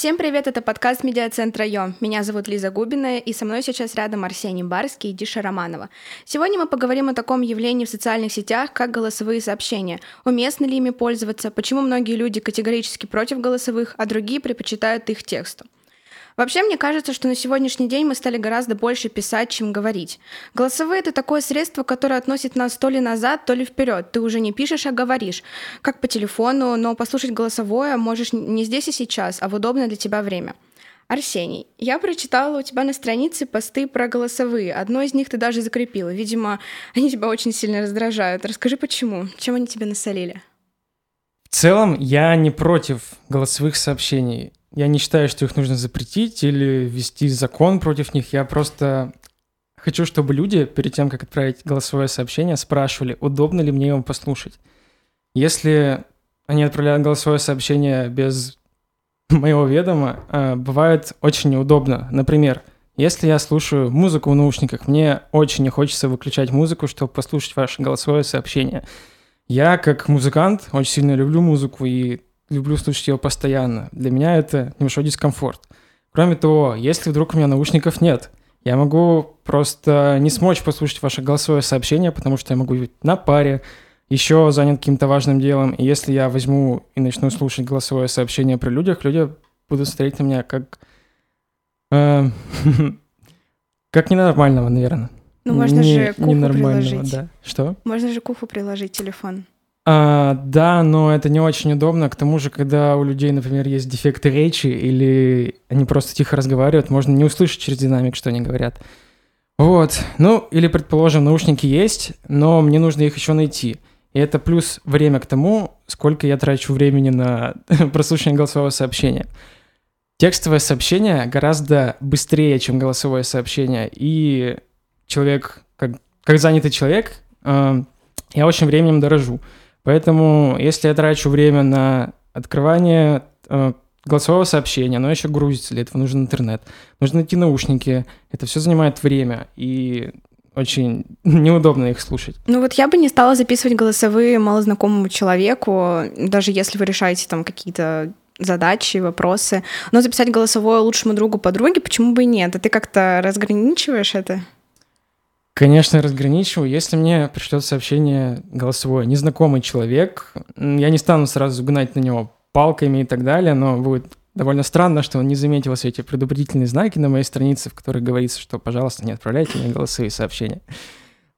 Всем привет, это подкаст Медиа Центра Йо. Меня зовут Лиза Губина, и со мной сейчас рядом Арсений Барский и Диша Романова. Сегодня мы поговорим о таком явлении в социальных сетях, как голосовые сообщения. Уместно ли ими пользоваться, почему многие люди категорически против голосовых, а другие предпочитают их тексту. Вообще, мне кажется, что на сегодняшний день мы стали гораздо больше писать, чем говорить. Голосовые — это такое средство, которое относит нас то ли назад, то ли вперед. Ты уже не пишешь, а говоришь. Как по телефону, но послушать голосовое можешь не здесь и сейчас, а в удобное для тебя время. Арсений, я прочитала у тебя на странице посты про голосовые. Одно из них ты даже закрепила. Видимо, они тебя очень сильно раздражают. Расскажи, почему? Чем они тебе насолили? В целом, я не против голосовых сообщений. Я не считаю, что их нужно запретить или ввести закон против них. Я просто хочу, чтобы люди перед тем, как отправить голосовое сообщение, спрашивали, удобно ли мне его послушать. Если они отправляют голосовое сообщение без моего ведома, бывает очень неудобно. Например, если я слушаю музыку в наушниках, мне очень не хочется выключать музыку, чтобы послушать ваше голосовое сообщение. Я, как музыкант, очень сильно люблю музыку и люблю слушать ее постоянно. Для меня это небольшой дискомфорт. Кроме того, если вдруг у меня наушников нет, я могу просто не смочь послушать ваше голосовое сообщение, потому что я могу быть на паре, еще занят каким-то важным делом. И если я возьму и начну слушать голосовое сообщение при людях, люди будут смотреть на меня как ненормального, наверное. Ну, можно же к уху приложить. Да. Что? Можно же к уху приложить телефон. Да, но это не очень удобно. К тому же, когда у людей, например, есть дефекты речи или они просто тихо разговаривают, можно не услышать через динамик, что они говорят. Вот. Ну, или, предположим, наушники есть, но мне нужно их еще найти. И это плюс время к тому, сколько я трачу времени на прослушивание голосового сообщения. Текстовое сообщение гораздо быстрее, чем голосовое сообщение. И человек, как занятый человек, я очень временем дорожу. Поэтому, если я трачу время на открывание голосового сообщения, оно еще грузится, для этого нужен интернет, нужно найти наушники, это все занимает время, и очень неудобно их слушать. Ну вот я бы не стала записывать голосовые малознакомому человеку, даже если вы решаете там какие-то задачи, вопросы, но записать голосовое лучшему другу, подруге, почему бы и нет? А ты как-то разграничиваешь это? Конечно, разграничиваю. Если мне пришлет сообщение голосовое незнакомый человек, я не стану сразу гнать на него палками и так далее, но будет довольно странно, что он не заметил все эти предупредительные знаки на моей странице, в которых говорится, что, пожалуйста, не отправляйте мне голосовые сообщения.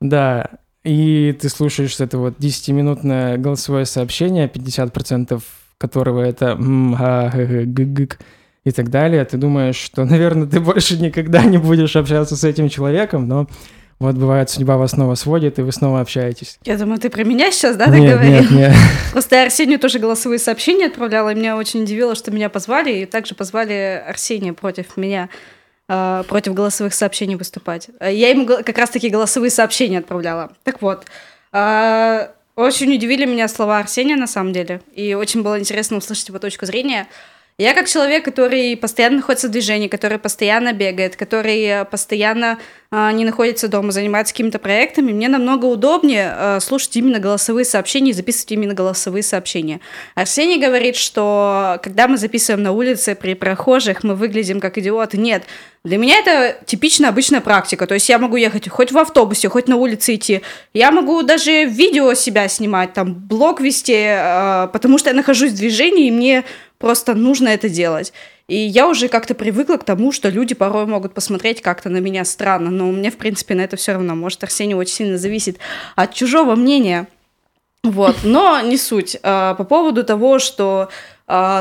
Да, и ты слушаешь это вот 10-минутное голосовое сообщение, 50% которого это и так далее. Ты думаешь, что, наверное, ты больше никогда не будешь общаться с этим человеком, но... Вот бывает, судьба вас снова сводит, и вы снова общаетесь. Я думаю, ты про меня сейчас, да, так говоришь? Нет. Просто я Арсению тоже голосовые сообщения отправляла, и меня очень удивило, что меня позвали, и также позвали Арсения против меня, против голосовых сообщений выступать. Я ему как раз-таки голосовые сообщения отправляла. Так вот, очень удивили меня слова Арсения, на самом деле, и очень было интересно услышать его точку зрения. Я как человек, который постоянно находится в движении, который постоянно бегает, который постоянно не находится дома, занимается какими-то проектами, мне намного удобнее слушать именно голосовые сообщения и записывать именно голосовые сообщения. Арсений говорит, что когда мы записываем на улице при прохожих, мы выглядим как идиоты. Нет, для меня это типичная обычная практика. То есть я могу ехать хоть в автобусе, хоть на улице идти. Я могу даже видео себя снимать, там, блог вести, потому что я нахожусь в движении, и мне... Просто нужно это делать. И я уже как-то привыкла к тому, что люди порой могут посмотреть как-то на меня странно, но мне, в принципе, на это все равно. Может, Арсений очень сильно зависит от чужого мнения. Вот. Но не суть. По поводу того, что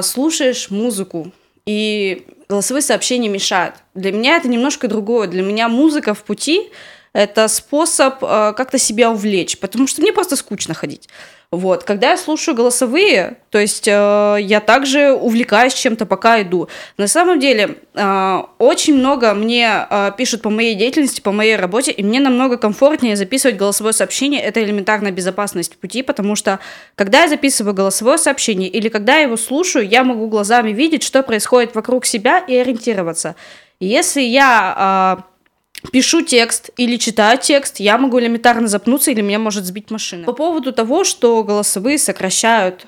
слушаешь музыку, и голосовые сообщения мешают. Для меня это немножко другое. Для меня музыка в пути – это способ как-то себя увлечь, потому что мне просто скучно ходить. Вот, когда я слушаю голосовые, то есть я также увлекаюсь чем-то, пока иду. На самом деле, очень много мне пишут по моей деятельности, по моей работе, и мне намного комфортнее записывать голосовое сообщение. Это элементарная безопасность пути, потому что, когда я записываю голосовое сообщение или когда я его слушаю, я могу глазами видеть, что происходит вокруг себя и ориентироваться. Если я... пишу текст или читаю текст, я могу элементарно запнуться или меня может сбить машина. По поводу того, что голосовые сокращают,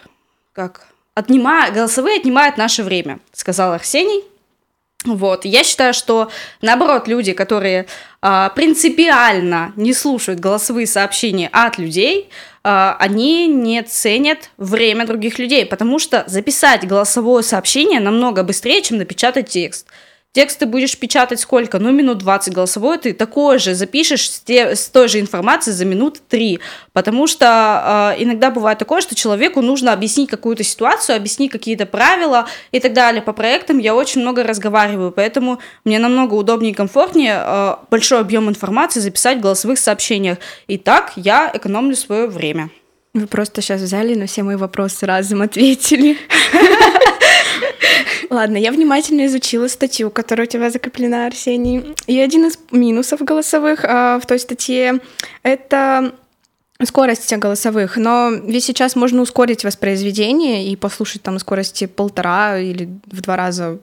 как голосовые отнимают наше время, сказал Арсений. Вот. Я считаю, что, наоборот, люди, которые принципиально не слушают голосовые сообщения от людей, они не ценят время других людей, потому что записать голосовое сообщение намного быстрее, чем напечатать текст. Текст ты будешь печатать сколько? Ну, минут 20. Голосовое ты такое же запишешь с той же информацией за минут 3, потому что иногда бывает такое, что человеку нужно объяснить какую-то ситуацию, объяснить какие-то правила и так далее. По проектам я очень много разговариваю, поэтому мне намного удобнее и комфортнее большой объем информации записать в голосовых сообщениях. И так я экономлю свое время. Вы просто сейчас взяли на все мои вопросы разом ответили. Ладно, я внимательно изучила статью, которая у тебя закреплена, Арсений. И один из минусов голосовых в той статье — это скорость голосовых. Но ведь сейчас можно ускорить воспроизведение и послушать там скорости 1.5 или в 2 раза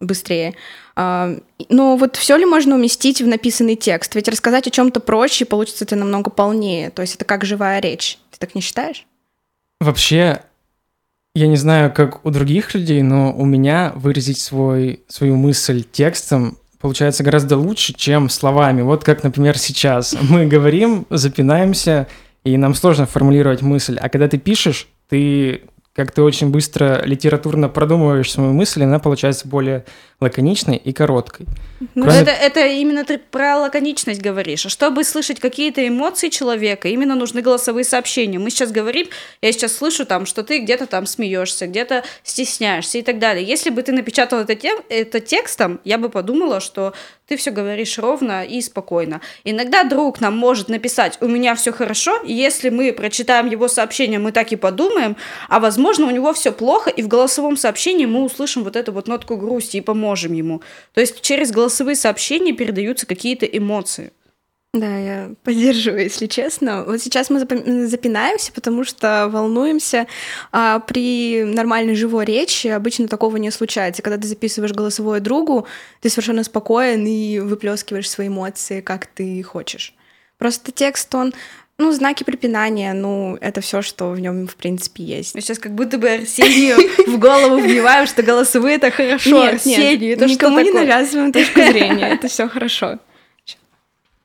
быстрее. Но вот все ли можно уместить в написанный текст? Ведь рассказать о чем-то проще, получится это намного полнее. То есть это как живая речь. Ты так не считаешь? Вообще... Я не знаю, как у других людей, но у меня выразить свою мысль текстом получается гораздо лучше, чем словами. Вот как, например, сейчас. Мы говорим, запинаемся, и нам сложно формулировать мысль. А когда ты пишешь, ты как-то очень быстро литературно продумываешь свою мысль, и она получается более лаконичной и короткой. Ну, это именно ты про лаконичность говоришь. А чтобы слышать какие-то эмоции человека, именно нужны голосовые сообщения. Мы сейчас говорим, я сейчас слышу, там, что ты где-то там смеешься, где-то стесняешься и так далее. Если бы ты напечатал это текстом, я бы подумала, что ты все говоришь ровно и спокойно. Иногда друг нам может написать: «У меня все хорошо», и если мы прочитаем его сообщение, мы так и подумаем, а возможно, у него все плохо, и в голосовом сообщении мы услышим вот эту вот нотку грусти и поможем ему. То есть через голосовые сообщения передаются какие-то эмоции. Да, я поддерживаю, если честно. Вот сейчас мы запинаемся, потому что волнуемся. А при нормальной живой речи обычно такого не случается. Когда ты записываешь голосовое другу, ты совершенно спокоен и выплескиваешь свои эмоции, как ты хочешь. Просто текст, он... Ну, знаки препинания, ну, это все, что в нем, в принципе, есть. Мы сейчас как будто бы Арсению в голову вбиваем, что голосовые — это хорошо. Нет, Арсению, это никому не навязываем точку зрения, это все хорошо.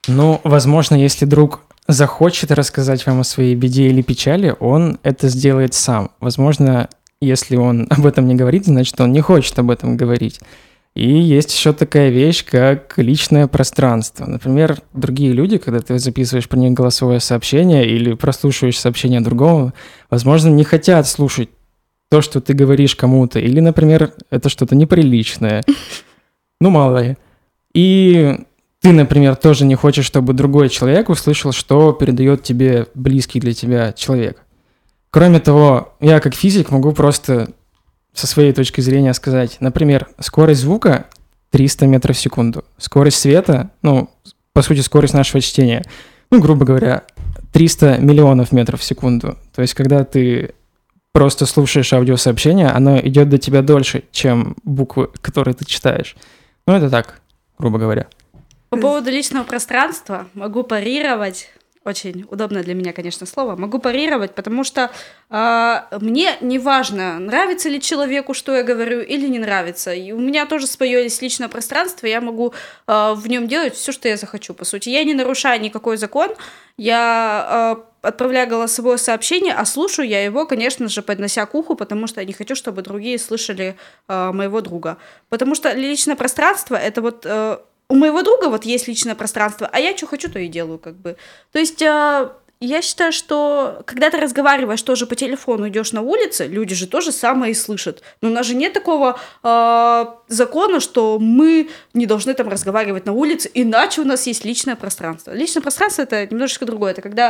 Ну, возможно, если друг захочет рассказать вам о своей беде или печали, он это сделает сам. Возможно, если он об этом не говорит, значит, он не хочет об этом говорить. И есть еще такая вещь, как личное пространство. Например, другие люди, когда ты записываешь про них голосовое сообщение или прослушиваешь сообщение другого, возможно, не хотят слушать то, что ты говоришь кому-то. Или, например, это что-то неприличное. Ну, мало ли. И ты, например, тоже не хочешь, чтобы другой человек услышал, что передает тебе близкий для тебя человек. Кроме того, я как физик могу просто... со своей точки зрения сказать, например, скорость звука 300 метров в секунду, скорость света, ну, по сути, скорость нашего чтения, ну, грубо говоря, 300 миллионов метров в секунду. То есть, когда ты просто слушаешь аудиосообщение, оно идет до тебя дольше, чем буквы, которые ты читаешь. Ну, это так, грубо говоря. По поводу личного пространства могу парировать. Очень удобное для меня, конечно, слово. Могу парировать, потому что мне не важно, нравится ли человеку, что я говорю, или не нравится. И у меня тоже свое есть личное пространство, я могу в нем делать все, что я захочу, по сути. Я не нарушаю никакой закон, я отправляю голосовое сообщение, а слушаю я его, конечно же, поднося к уху, потому что я не хочу, чтобы другие слышали моего друга. Потому что личное пространство — это вот... У моего друга вот есть личное пространство, а я что хочу, то и делаю, как бы. То есть я считаю, что когда ты разговариваешь тоже по телефону, идешь на улице, люди же то же самое и слышат. Но у нас же нет такого закона, что мы не должны там разговаривать на улице, иначе у нас есть личное пространство. Личное пространство — это немножечко другое. Это когда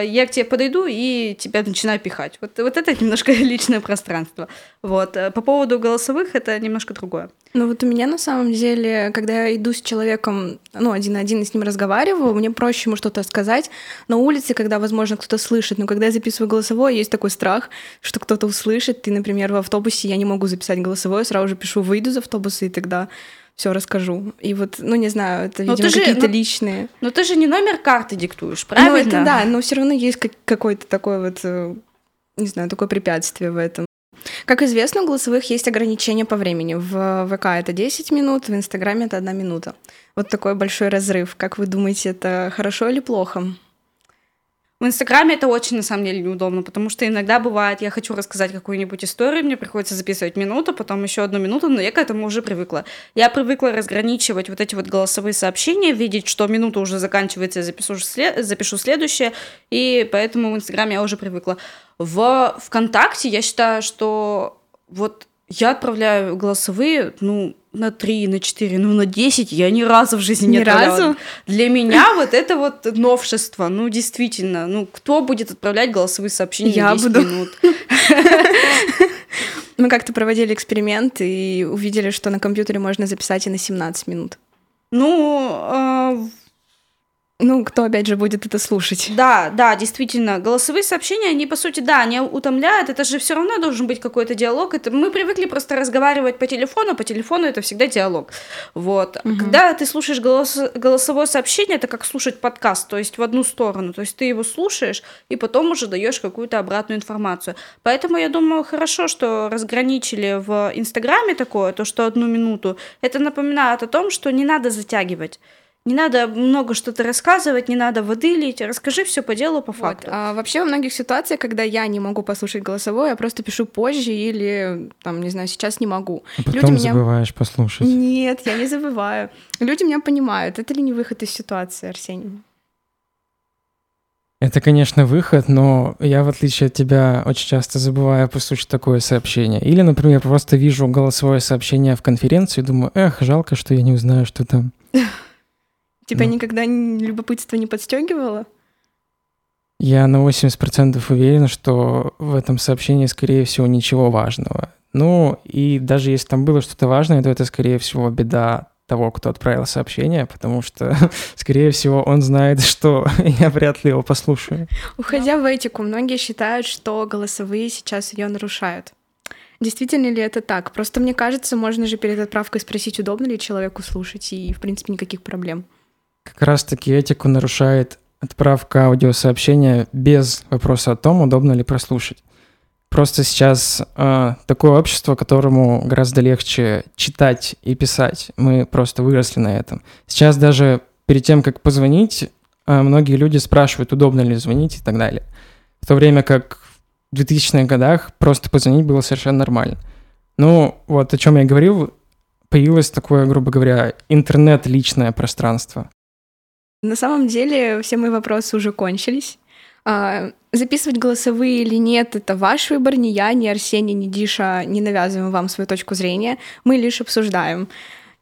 я к тебе подойду и тебя начинаю пихать. Вот это немножко личное пространство. Вот. По поводу голосовых это немножко другое. Ну вот у меня на самом деле, когда я иду с человеком, ну, один на один и с ним разговариваю, мне проще ему что-то сказать на улице, когда, возможно, кто-то слышит. Но когда я записываю голосовое, есть такой страх, что кто-то услышит. И, например, в автобусе я не могу записать голосовое, сразу же пишу: выйду из автобуса, и тогда все расскажу. И вот, ну, не знаю, это, видимо, какие-то личные. Но ты же не номер карты диктуешь, правильно? Ну, это да, но все равно есть какое-то такое вот, не знаю, такое препятствие в этом. Как известно, у голосовых есть ограничения по времени. В ВК это 10 минут, в Инстаграме это 1 минута. Вот такой большой разрыв. Как вы думаете, это хорошо или плохо? В Инстаграме это очень, на самом деле, неудобно, потому что иногда бывает, я хочу рассказать какую-нибудь историю, мне приходится записывать минуту, потом еще 1 минуту, но я к этому уже привыкла. Я привыкла разграничивать вот эти вот голосовые сообщения, видеть, что минута уже заканчивается, я запишу следующее, и поэтому в Инстаграме я уже привыкла. В ВКонтакте я считаю, что вот я отправляю голосовые, на 3, на 4, на 10 я ни разу в жизни не отправляла. Ни разу? Для меня вот это вот новшество. Действительно, кто будет отправлять голосовые сообщения на 10 минут? Мы как-то проводили эксперимент и увидели, что на компьютере можно записать и на 17 минут. Кто, опять же, будет это слушать? Да, действительно, голосовые сообщения, они, по сути, они утомляют, это же все равно должен быть какой-то диалог, мы привыкли просто разговаривать по телефону это всегда диалог, Угу. Когда ты слушаешь голосовое сообщение, это как слушать подкаст, то есть в одну сторону, то есть ты его слушаешь, и потом уже даешь какую-то обратную информацию, поэтому я думаю, хорошо, что разграничили в Инстаграме такое, то, что 1 минуту, это напоминает о том, что не надо затягивать. Не надо много что-то рассказывать, не надо воды лить, расскажи все по делу, по факту. А вообще во многих ситуациях, когда я не могу послушать голосовое, я просто пишу позже или, сейчас не могу. А потом забываешь послушать. Нет, я не забываю. Люди меня понимают. Это ли не выход из ситуации, Арсений? Это, конечно, выход, но я, в отличие от тебя, очень часто забываю послушать такое сообщение. Или, например, просто вижу голосовое сообщение в конференции и думаю, жалко, что я не узнаю, что там... Тебя никогда любопытство не подстёгивало? Я на 80% уверен, что в этом сообщении, скорее всего, ничего важного. И даже если там было что-то важное, то это, скорее всего, беда того, кто отправил сообщение, потому что, скорее всего, он знает, что я вряд ли его послушаю. Уходя в этику, многие считают, что голосовые сейчас ее нарушают. Действительно ли это так? Просто, мне кажется, можно же перед отправкой спросить, удобно ли человеку слушать, и, в принципе, никаких проблем. Как раз-таки этику нарушает отправка аудиосообщения без вопроса о том, удобно ли прослушать. Просто сейчас такое общество, которому гораздо легче читать и писать. Мы просто выросли на этом. Сейчас даже перед тем, как позвонить, многие люди спрашивают, удобно ли звонить и так далее. В то время как в 2000-х годах просто позвонить было совершенно нормально. О чем я говорил, появилось такое, грубо говоря, интернет-личное пространство. На самом деле все мои вопросы уже кончились. Записывать голосовые или нет — это ваш выбор, ни я, ни Арсений, ни Диша не навязываем вам свою точку зрения, мы лишь обсуждаем.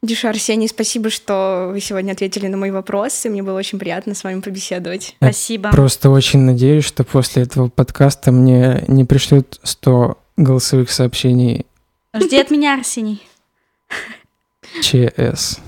Диша, Арсений, спасибо, что вы сегодня ответили на мои вопросы. Мне было очень приятно с вами побеседовать. Спасибо. Я просто очень надеюсь, что после этого подкаста мне не пришлют 100 голосовых сообщений. Жди от меня, Арсений. ЧС.